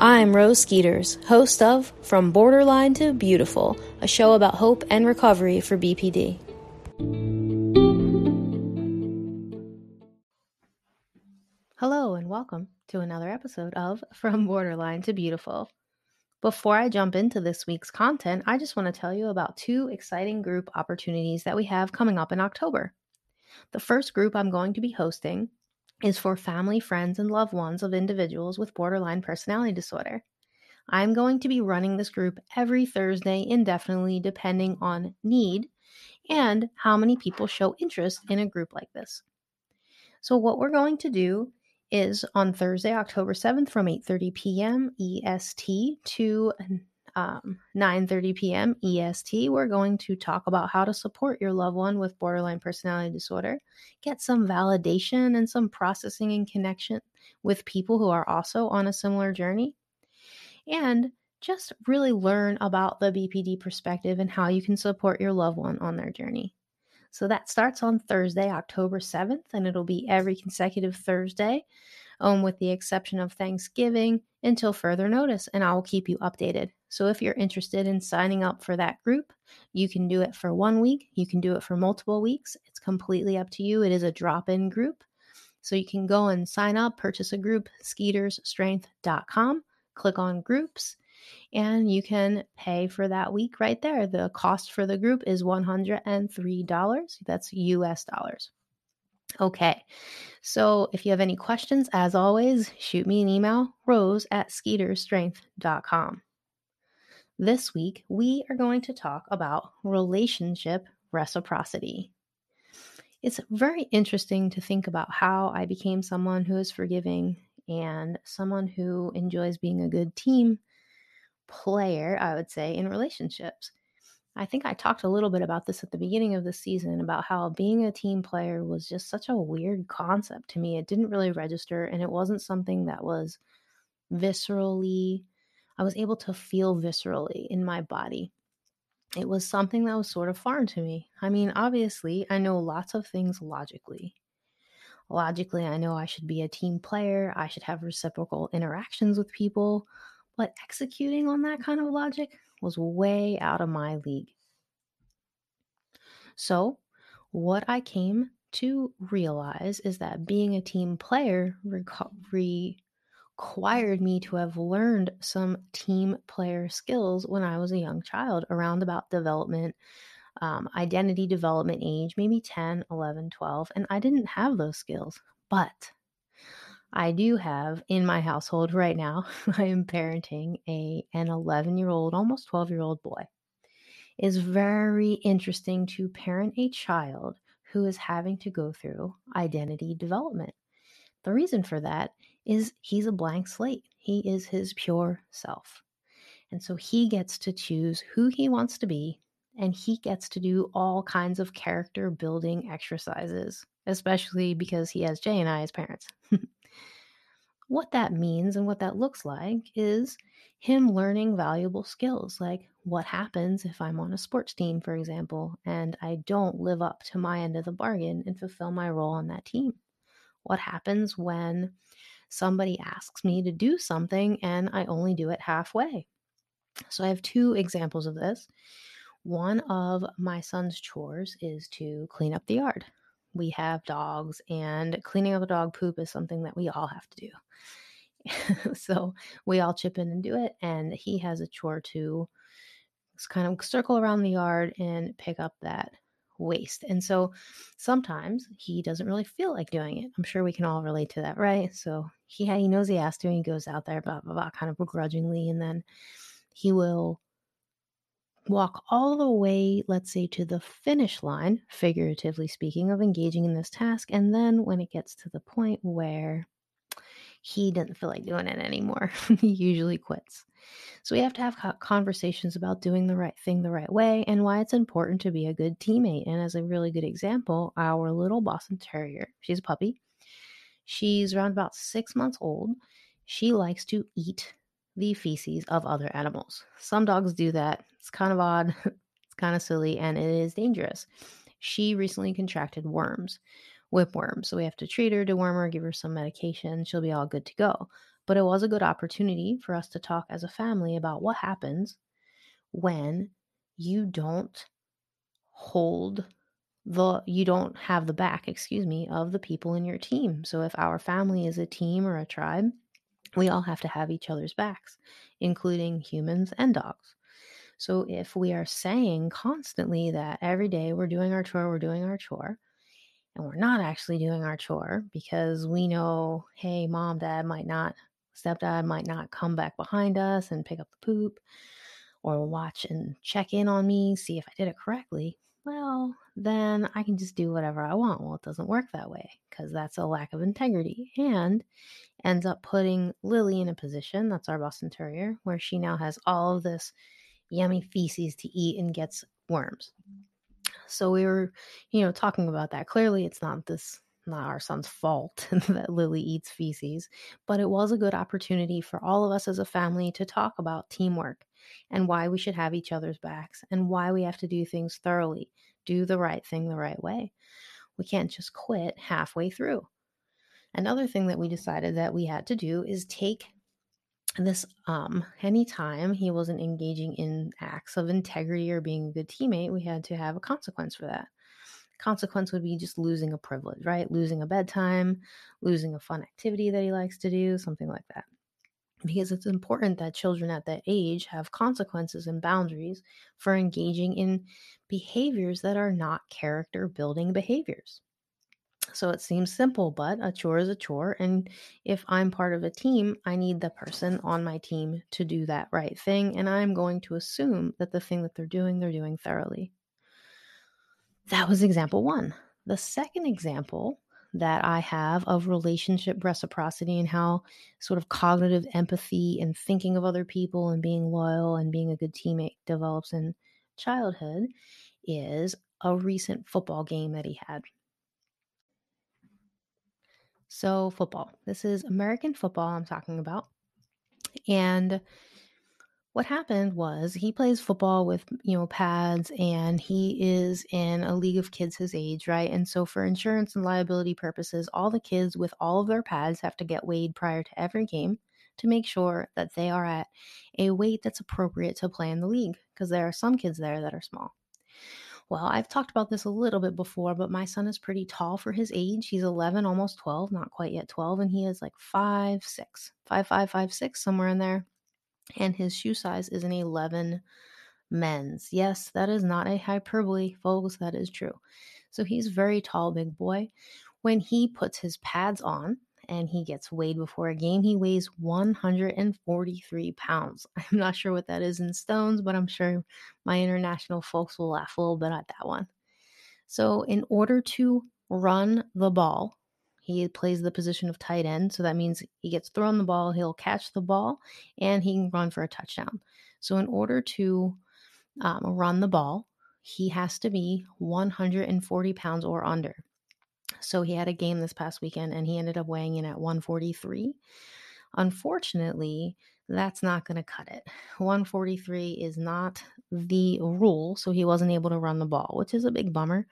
I'm Rose Skeeters, host of From Borderline to Beautiful, a show about hope and recovery for BPD. Hello and welcome to another episode of From Borderline to Beautiful. Before I jump into this week's content, I just want to tell you about two exciting group opportunities that we have coming up in October. The first group I'm going to be hosting is for family, friends, and loved ones of individuals with borderline personality disorder. I'm going to be running this group every Thursday indefinitely, depending on need and how many people show interest in a group like this. So what we're going to do is on Thursday, October 7th from 8:30 p.m. EST to 9:30 p.m. EST, we're going to talk about how to support your loved one with borderline personality disorder, get some validation and some processing and connection with people who are also on a similar journey, and just really learn about the BPD perspective and how you can support your loved one on their journey. So that starts on Thursday, October 7th, and it'll be every consecutive Thursday, with the exception of Thanksgiving, until further notice, and I will keep you updated. So if you're interested in signing up for that group, you can do it for 1 week. You can do it for multiple weeks. It's completely up to you. It is a drop-in group. So you can go and sign up, purchase a group, SkeetersStrength.com, click on groups, and you can pay for that week right there. The cost for the group is $103. That's US dollars. Okay, so if you have any questions, as always, shoot me an email, rose@skeetersstrength.com. This week, we are going to talk about relationship reciprocity. It's very interesting to think about how I became someone who is forgiving and someone who enjoys being a good team player, I would say, in relationships. I think I talked a little bit about this at the beginning of the season about how being a team player was just such a weird concept to me. It didn't really register, and it wasn't something that was viscerally, I was able to feel viscerally in my body. It was something that was sort of foreign to me. I mean, obviously, I know lots of things logically. Logically, I know I should be a team player. I should have reciprocal interactions with people. But executing on that kind of logic was way out of my league. So what I came to realize is that being a team player required me to have learned some team player skills when I was a young child, around about development, identity development age, maybe 10, 11, 12, and I didn't have those skills, but I do have in my household right now, I am parenting an 11-year-old, almost 12-year-old boy. It's very interesting to parent a child who is having to go through identity development. The reason for that is he's a blank slate. He is his pure self. And so he gets to choose who he wants to be, and he gets to do all kinds of character building exercises, especially because he has Jay and I as parents. What that means and what that looks like is him learning valuable skills, like what happens if I'm on a sports team, for example, and I don't live up to my end of the bargain and fulfill my role on that team. What happens when somebody asks me to do something and I only do it halfway? So I have two examples of this. One of my son's chores is to clean up the yard. We have dogs, and cleaning up a dog poop is something that we all have to do. So we all chip in and do it, and he has a chore to kind of circle around the yard and pick up that waste. And so sometimes he doesn't really feel like doing it. I'm sure we can all relate to that, right? So he knows he has to, and he goes out there, blah, blah, blah, kind of begrudgingly, and then he will walk all the way, let's say, to the finish line, figuratively speaking, of engaging in this task. And then when it gets to the point where he doesn't feel like doing it anymore, he usually quits. So we have to have conversations about doing the right thing the right way and why it's important to be a good teammate. And as a really good example, our little Boston Terrier, she's a puppy. She's around about 6 months old. She likes to eat the feces of other animals. Some dogs do that. It's kind of odd. It's kind of silly, and it is dangerous. She recently contracted whipworms. So we have to treat her, deworm her, give her some medication. She'll be all good to go. But it was a good opportunity for us to talk as a family about what happens when you don't have the back, of the people in your team. So if our family is a team or a tribe, we all have to have each other's backs, including humans and dogs. So if we are saying constantly that every day we're doing our chore, and we're not actually doing our chore because we know, hey, mom, dad might not, stepdad might not come back behind us and pick up the poop or watch and check in on me, see if I did it correctly, well, then I can just do whatever I want. Well, it doesn't work that way because that's a lack of integrity and ends up putting Lily in a position, that's our Boston Terrier, where she now has all of this yummy feces to eat and gets worms. So we were, talking about that. Clearly, it's not our son's fault that Lily eats feces, but it was a good opportunity for all of us as a family to talk about teamwork and why we should have each other's backs and why we have to do things thoroughly, do the right thing the right way. We can't just quit halfway through. Another thing that we decided that we had to do is take this, anytime he wasn't engaging in acts of integrity or being a good teammate, we had to have a consequence for that. Consequence would be just losing a privilege, right? Losing a bedtime, losing a fun activity that he likes to do, something like that. Because it's important that children at that age have consequences and boundaries for engaging in behaviors that are not character-building behaviors. So it seems simple, but a chore is a chore. And if I'm part of a team, I need the person on my team to do that right thing. And I'm going to assume that the thing that they're doing thoroughly. That was example one. The second example that I have of relationship reciprocity and how sort of cognitive empathy and thinking of other people and being loyal and being a good teammate develops in childhood is a recent football game that he had. So football, this is American football I'm talking about. And what happened was he plays football with, pads, and he is in a league of kids his age, right? And so for insurance and liability purposes, all the kids with all of their pads have to get weighed prior to every game to make sure that they are at a weight that's appropriate to play in the league, because there are some kids there that are small. Well, I've talked about this a little bit before, but my son is pretty tall for his age. He's 11, almost 12, not quite yet 12, and he is like 5'6", somewhere in there. And his shoe size is an 11 men's. Yes, that is not a hyperbole, folks, that is true. So he's very tall, big boy. When he puts his pads on and he gets weighed before a game, he weighs 143 pounds. I'm not sure what that is in stones, but I'm sure my international folks will laugh a little bit at that one. So in order to run the ball, he plays the position of tight end. So that means he gets thrown the ball, he'll catch the ball, and he can run for a touchdown. So in order to run the ball, he has to be 140 pounds or under. So he had a game this past weekend and he ended up weighing in at 143. Unfortunately, that's not going to cut it. 143 is not the rule. So he wasn't able to run the ball, which is a big bummer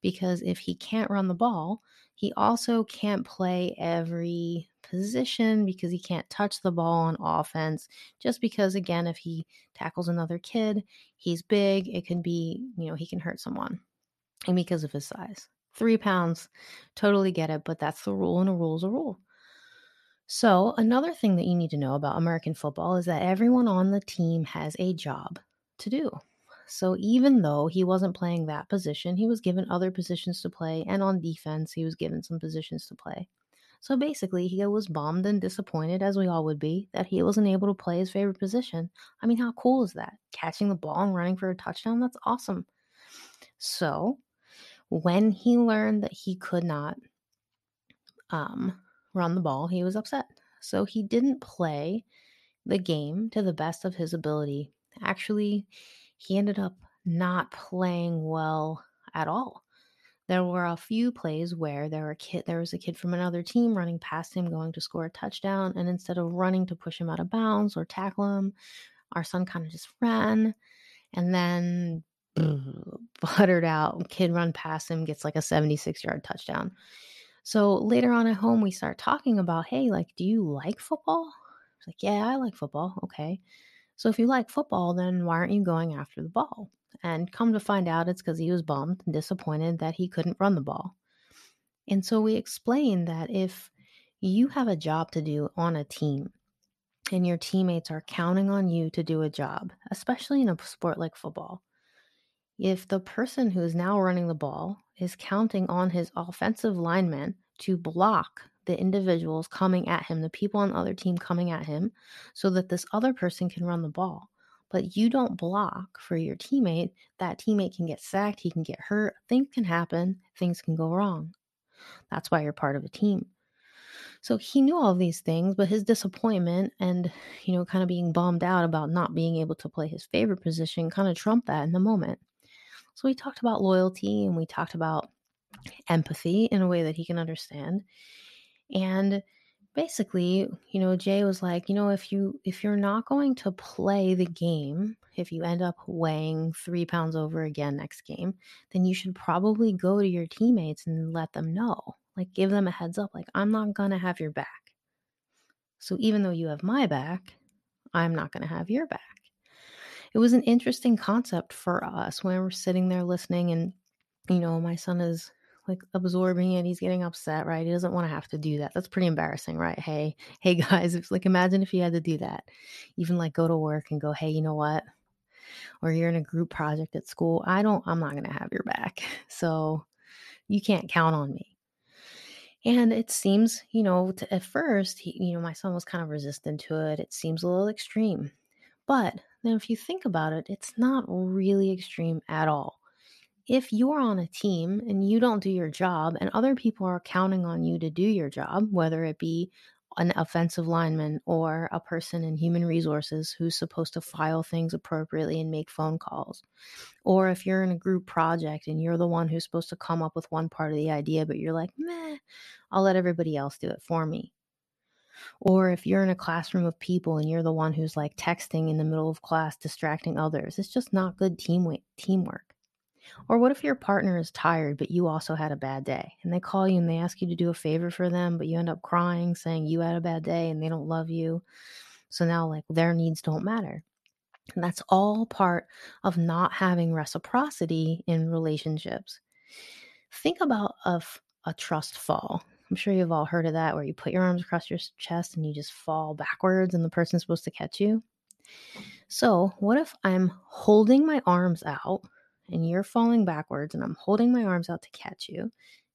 because if he can't run the ball, he also can't play every position because he can't touch the ball on offense just because, again, if he tackles another kid, he's big. It can be, he can hurt someone and because of his size. 3 pounds, totally get it, but that's the rule, and a rule is a rule. So another thing that you need to know about American football is that everyone on the team has a job to do. So even though he wasn't playing that position, he was given other positions to play, and on defense, he was given some positions to play. So basically, he was bummed and disappointed, as we all would be, that he wasn't able to play his favorite position. I mean, how cool is that? Catching the ball and running for a touchdown, that's awesome. So when he learned that he could not run the ball, he was upset. So he didn't play the game to the best of his ability. Actually, he ended up not playing well at all. There were a few plays where there was a kid from another team running past him, going to score a touchdown, and instead of running to push him out of bounds or tackle him, our son kind of just ran, and then buttered out. Kid run past him, gets like a 76-yard touchdown. So later on at home, we start talking about, hey, like, do you like football? It's like, yeah, I like football. Okay. So if you like football, then why aren't you going after the ball? And come to find out, it's because he was bummed and disappointed that he couldn't run the ball. And so we explain that if you have a job to do on a team and your teammates are counting on you to do a job, especially in a sport like football, if the person who is now running the ball is counting on his offensive lineman to block the individuals coming at him, the people on the other team coming at him, so that this other person can run the ball, but you don't block for your teammate, that teammate can get sacked, he can get hurt, things can happen, things can go wrong. That's why you're part of a team. So he knew all these things, but his disappointment and, kind of being bummed out about not being able to play his favorite position kind of trumped that in the moment. So we talked about loyalty and we talked about empathy in a way that he can understand. And basically, Jay was like, if you're not going to play the game, if you end up weighing 3 pounds over again next game, then you should probably go to your teammates and let them know, like give them a heads up, like I'm not going to have your back. So even though you have my back, I'm not going to have your back. It was an interesting concept for us when we're sitting there listening and, my son is like absorbing it. He's getting upset, right? He doesn't want to have to do that. That's pretty embarrassing, right? Hey guys, it's like, imagine if you had to do that, even like go to work and go, hey, you know what? Or you're in a group project at school. I'm not going to have your back. So you can't count on me. And it seems, at first, my son was kind of resistant to it. It seems a little extreme, but then if you think about it, it's not really extreme at all. If you're on a team and you don't do your job and other people are counting on you to do your job, whether it be an offensive lineman or a person in human resources who's supposed to file things appropriately and make phone calls, or if you're in a group project and you're the one who's supposed to come up with one part of the idea, but you're like, meh, I'll let everybody else do it for me. Or if you're in a classroom of people and you're the one who's like texting in the middle of class, distracting others, it's just not good teamwork. Or what if your partner is tired, but you also had a bad day and they call you and they ask you to do a favor for them, but you end up crying, saying you had a bad day and they don't love you. So now like their needs don't matter. And that's all part of not having reciprocity in relationships. Think about a trust fall. I'm sure you've all heard of that, where you put your arms across your chest and you just fall backwards and the person's supposed to catch you. So what if I'm holding my arms out and you're falling backwards and I'm holding my arms out to catch you?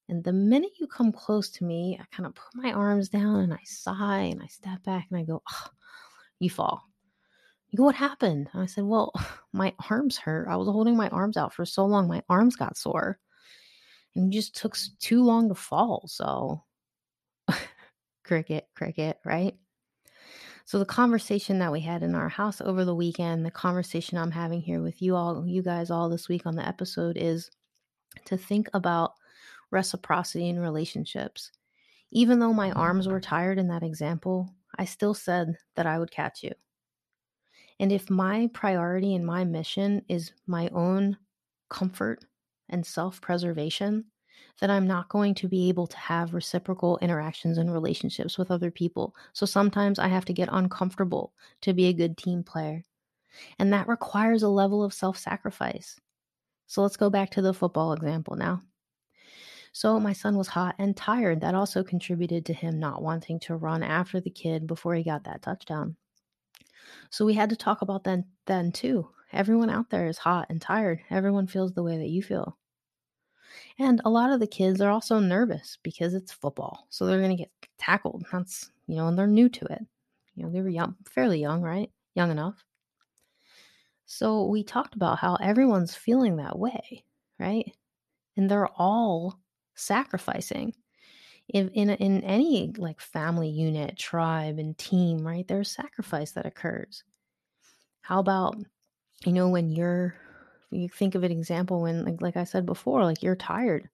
And the minute you come close to me, I kind of put my arms down and I sigh and I step back and I go, oh, you fall. You go, what happened? And I said, well, my arms hurt. I was holding my arms out for so long. My arms got sore. And it just took too long to fall. So cricket, right? So the conversation that we had in our house over the weekend, the conversation I'm having here with you guys all this week on the episode is to think about reciprocity in relationships. Even though my arms were tired in that example, I still said that I would catch you. And if my priority and my mission is my own comfort and self-preservation, that I'm not going to be able to have reciprocal interactions and relationships with other people. So sometimes I have to get uncomfortable to be a good team player. And that requires a level of self-sacrifice. So let's go back to the football example now. So my son was hot and tired. That also contributed to him not wanting to run after the kid before he got that touchdown. So we had to talk about that then too. Everyone out there is hot and tired. Everyone feels the way that you feel. And a lot of the kids are also nervous because it's football. So they're going to get tackled. That's, and they're new to it. They were young, fairly young, right? Young enough. So we talked about how everyone's feeling that way, right? And they're all sacrificing. If in any like family unit, tribe, and team, right, there's sacrifice that occurs. How about, when you think of an example when, like I said before, like you're tired.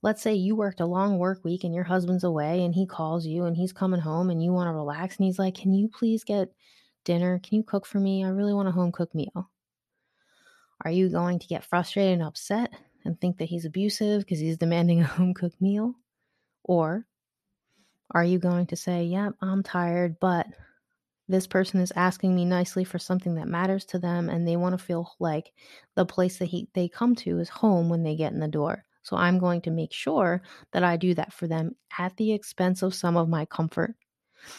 Let's say you worked a long work week and your husband's away and he calls you and he's coming home and you want to relax. And he's like, can you please get dinner? Can you cook for me? I really want a home cooked meal. Are you going to get frustrated and upset and think that he's abusive because he's demanding a home cooked meal? Or are you going to say, yep, I'm tired, but this person is asking me nicely for something that matters to them, and they want to feel like the place that they come to is home when they get in the door. So I'm going to make sure that I do that for them at the expense of some of my comfort.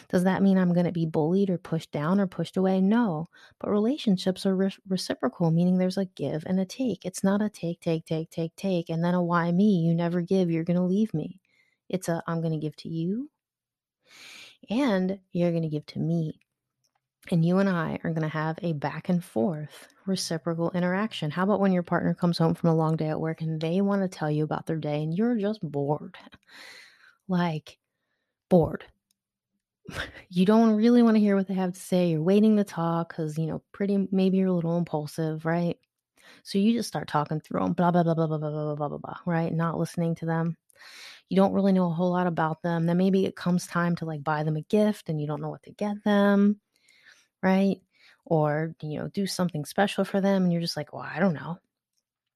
Does that mean I'm going to be bullied or pushed down or pushed away? No, but relationships are reciprocal, meaning there's a give and a take. It's not a take, and then a why me? You never give, you're going to leave me. It's a I'm going to give to you, and you're going to give to me. And you and I are going to have a back and forth reciprocal interaction. How about when your partner comes home from a long day at work and they want to tell you about their day and you're just bored? Like, bored. You don't really want to hear what they have to say. You're waiting to talk because, maybe you're a little impulsive, right? So you just start talking through them, blah, blah, blah, blah, blah, blah, blah, blah, blah, blah, right? Not listening to them. You don't really know a whole lot about them. Then maybe it comes time to buy them a gift and you don't know what to get them, right? Or, do something special for them. And you're just like, well, I don't know.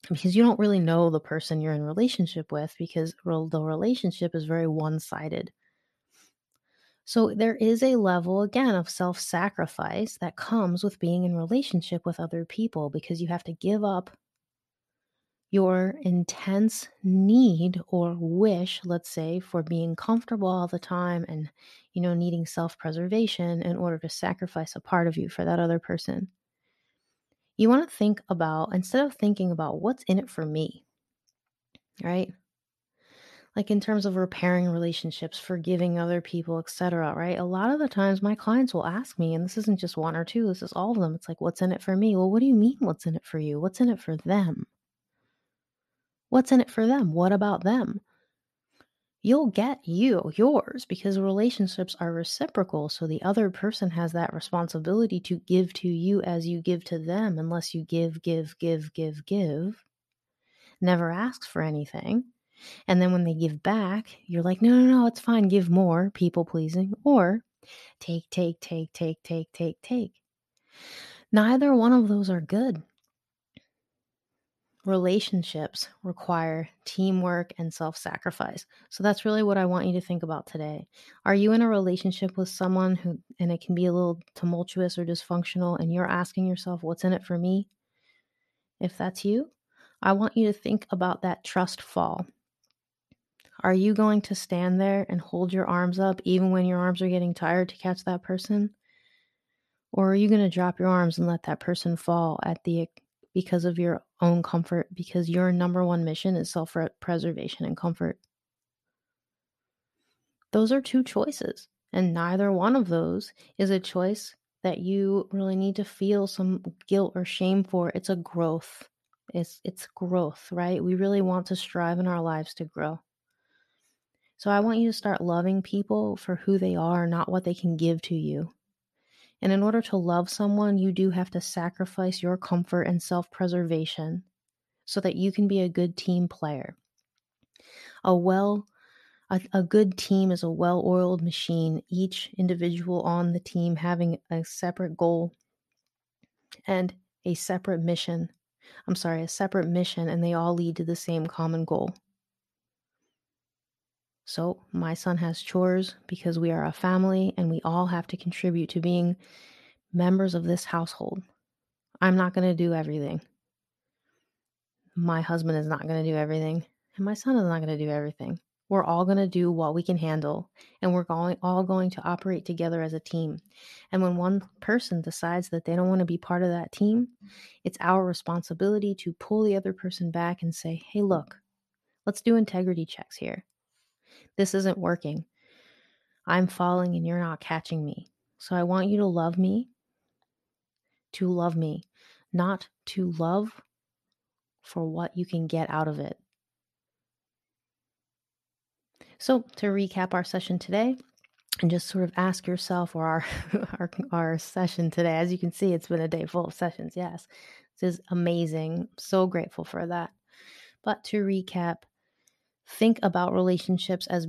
Because you don't really know the person you're in relationship with, because the relationship is very one-sided. So there is a level, again, of self-sacrifice that comes with being in relationship with other people, because you have to give up your intense need or wish, let's say, for being comfortable all the time and, needing self-preservation in order to sacrifice a part of you for that other person. You want to think about, instead of thinking about what's in it for me, right? Like in terms of repairing relationships, forgiving other people, etc., right? A lot of the times my clients will ask me, and this isn't just one or two, this is all of them. It's like, what's in it for me? Well, what do you mean what's in it for you? What's in it for them? What's in it for them? What about them? You'll get yours, because relationships are reciprocal. So the other person has that responsibility to give to you as you give to them, unless you give. Never asks for anything. And then when they give back, you're like, no, it's fine. Give more, people pleasing, or take. Neither one of those are good. Relationships require teamwork and self-sacrifice. So that's really what I want you to think about today. Are you in a relationship with someone who, and it can be a little tumultuous or dysfunctional, and you're asking yourself, what's in it for me? If that's you, I want you to think about that trust fall. Are you going to stand there and hold your arms up even when your arms are getting tired to catch that person? Or are you going to drop your arms and let that person fall because of your own comfort, because your number one mission is self-preservation and comfort? Those are two choices, and neither one of those is a choice that you really need to feel some guilt or shame for. It's a growth. It's growth, right? We really want to strive in our lives to grow. So I want you to start loving people for who they are, not what they can give to you. And in order to love someone, you do have to sacrifice your comfort and self-preservation so that you can be a good team player. A good team is a well-oiled machine, each individual on the team having a separate goal and a separate mission, and they all lead to the same common goal. So my son has chores because we are a family and we all have to contribute to being members of this household. I'm not going to do everything. My husband is not going to do everything. And my son is not going to do everything. We're all going to do what we can handle, and we're all going to operate together as a team. And when one person decides that they don't want to be part of that team, it's our responsibility to pull the other person back and say, hey, look, let's do integrity checks here. This isn't working. I'm falling and you're not catching me. So I want you to love me, not to love for what you can get out of it. So to recap our session today, and just sort of ask yourself, or our session today, as you can see, it's been a day full of sessions. Yes, this is amazing. So grateful for that. But to recap, think about relationships as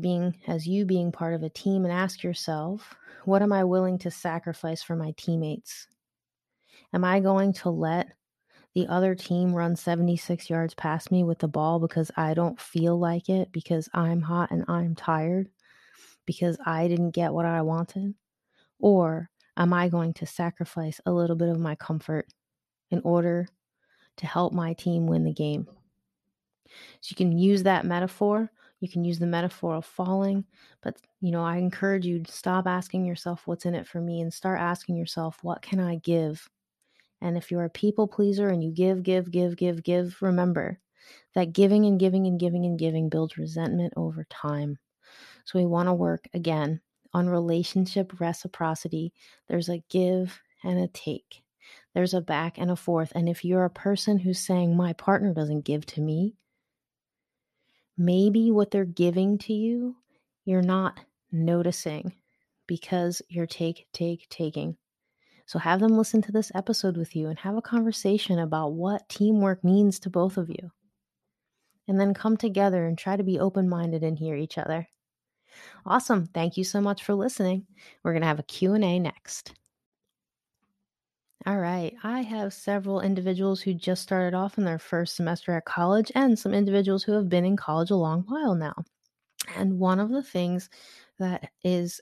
you being part of a team, and ask yourself, what am I willing to sacrifice for my teammates? Am I going to let The other team runs 76 yards past me with the ball because I don't feel like it, because I'm hot and I'm tired, because I didn't get what I wanted? Or am I going to sacrifice a little bit of my comfort in order to help my team win the game? So you can use that metaphor. You can use the metaphor of falling, but I encourage you to stop asking yourself what's in it for me and start asking yourself, what can I give? And if you're a people pleaser and you give, remember that giving and giving and giving and giving builds resentment over time. So we want to work again on relationship reciprocity. There's a give and a take. There's a back and a forth. And if you're a person who's saying, my partner doesn't give to me, maybe what they're giving to you, you're not noticing because you're taking. So have them listen to this episode with you and have a conversation about what teamwork means to both of you. And then come together and try to be open-minded and hear each other. Awesome. Thank you so much for listening. We're going to have a Q&A next. All right. I have several individuals who just started off in their first semester at college and some individuals who have been in college a long while now. And one of the things that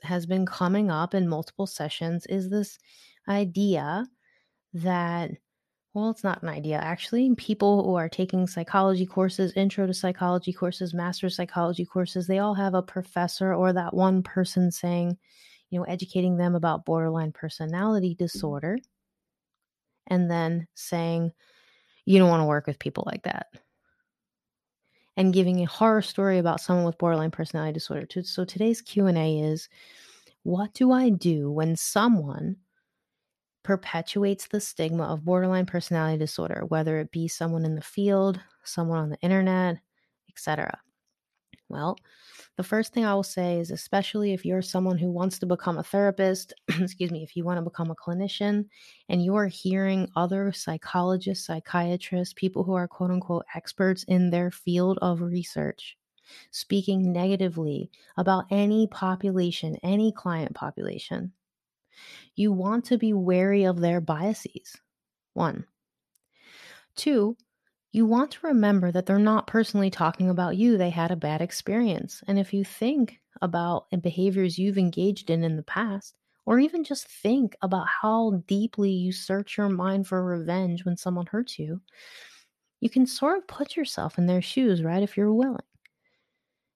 has been coming up in multiple sessions is this idea that, well, it's not an idea, actually. People who are taking psychology courses, intro to psychology courses, master's psychology courses, they all have a professor or that one person saying, educating them about borderline personality disorder, and then saying, you don't want to work with people like that, and giving a horror story about someone with borderline personality disorder. So today's Q&A is, what do I do when someone perpetuates the stigma of borderline personality disorder, whether it be someone in the field, someone on the internet, etc.? Well, the first thing I will say is, especially if you're someone who wants to become a therapist, if you want to become a clinician, and you're hearing other psychologists, psychiatrists, people who are quote unquote experts in their field of research, speaking negatively about any population, any client population, you want to be wary of their biases, 1. 2, you want to remember that they're not personally talking about you. They had a bad experience. And if you think about behaviors you've engaged in the past, or even just think about how deeply you search your mind for revenge when someone hurts you, you can sort of put yourself in their shoes, right, if you're willing.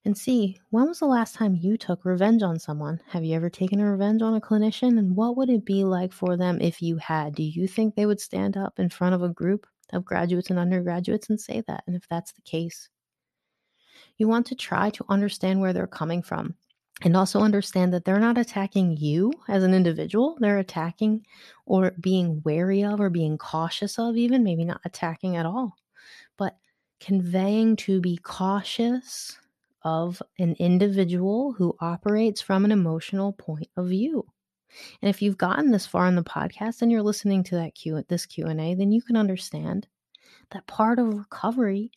And see, when was the last time you took revenge on someone? Have you ever taken a revenge on a clinician? And what would it be like for them if you had? Do you think they would stand up in front of a group of graduates and undergraduates and say that? And if that's the case, you want to try to understand where they're coming from, and also understand that they're not attacking you as an individual. They're attacking or being wary of or being cautious of, even maybe not attacking at all, but conveying to be cautious of an individual who operates from an emotional point of view. And if you've gotten this far in the podcast and you're listening to this Q&A, then you can understand that part of recovery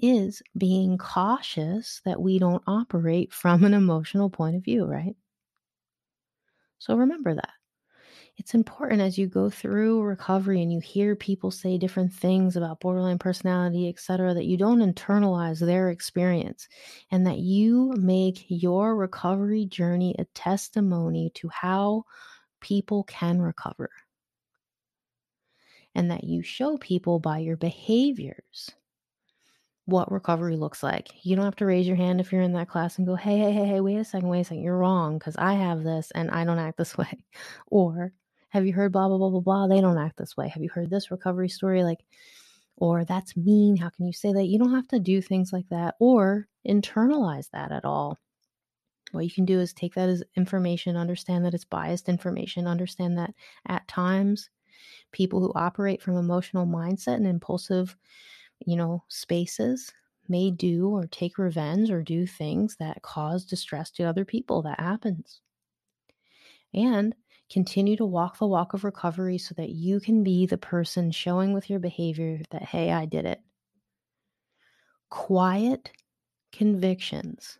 is being cautious that we don't operate from an emotional point of view, right? So remember that. It's important as you go through recovery and you hear people say different things about borderline personality, etc., that you don't internalize their experience, and that you make your recovery journey a testimony to how people can recover, and that you show people by your behaviors what recovery looks like. You don't have to raise your hand if you're in that class and go, hey, wait a second, you're wrong because I have this and I don't act this way. Or, have you heard blah, blah, blah, blah, blah? They don't act this way. Have you heard this recovery story? Or that's mean. How can you say that? You don't have to do things like that or internalize that at all. What you can do is take that as information, understand that it's biased information, understand that at times people who operate from emotional mindset and impulsive, spaces may do or take revenge or do things that cause distress to other people. That happens. And continue to walk the walk of recovery so that you can be the person showing with your behavior that, hey, I did it. Quiet convictions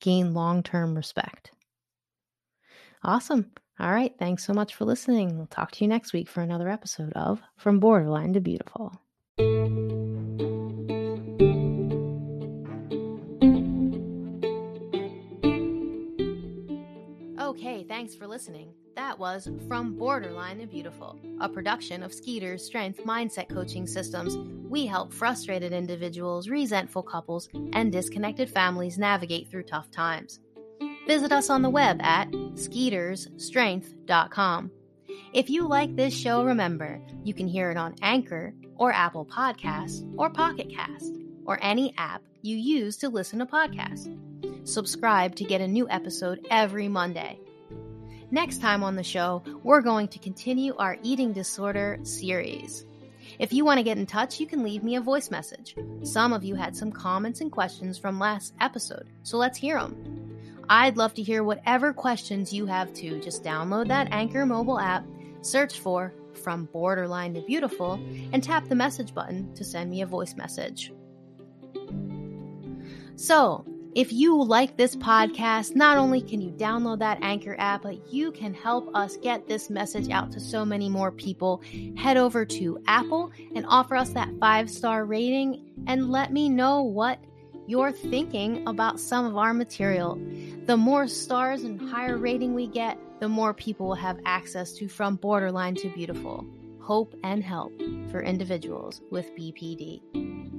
gain long-term respect. Awesome. All right. Thanks so much for listening. We'll talk to you next week for another episode of From Borderline to Beautiful. Okay, thanks for listening. That was From Borderline to Beautiful, a production of Skeeter's Strength Mindset Coaching Systems. We help frustrated individuals, resentful couples, and disconnected families navigate through tough times. Visit us on the web at SkeetersStrength.com. If you like this show, remember, you can hear it on Anchor or Apple Podcasts or Pocket Cast or any app you use to listen to podcasts. Subscribe to get a new episode every Monday. Next time on the show, we're going to continue our eating disorder series. If you want to get in touch, you can leave me a voice message. Some of you had some comments and questions from last episode, so let's hear them. I'd love to hear whatever questions you have too. Just download that Anchor mobile app, search for From Borderline to Beautiful, and tap the message button to send me a voice message. So, if you like this podcast, not only can you download that Anchor app, but you can help us get this message out to so many more people. Head over to Apple and offer us that 5-star rating and let me know what you're thinking about some of our material. The more stars and higher rating we get, the more people will have access to From Borderline to Beautiful, hope and help for individuals with BPD.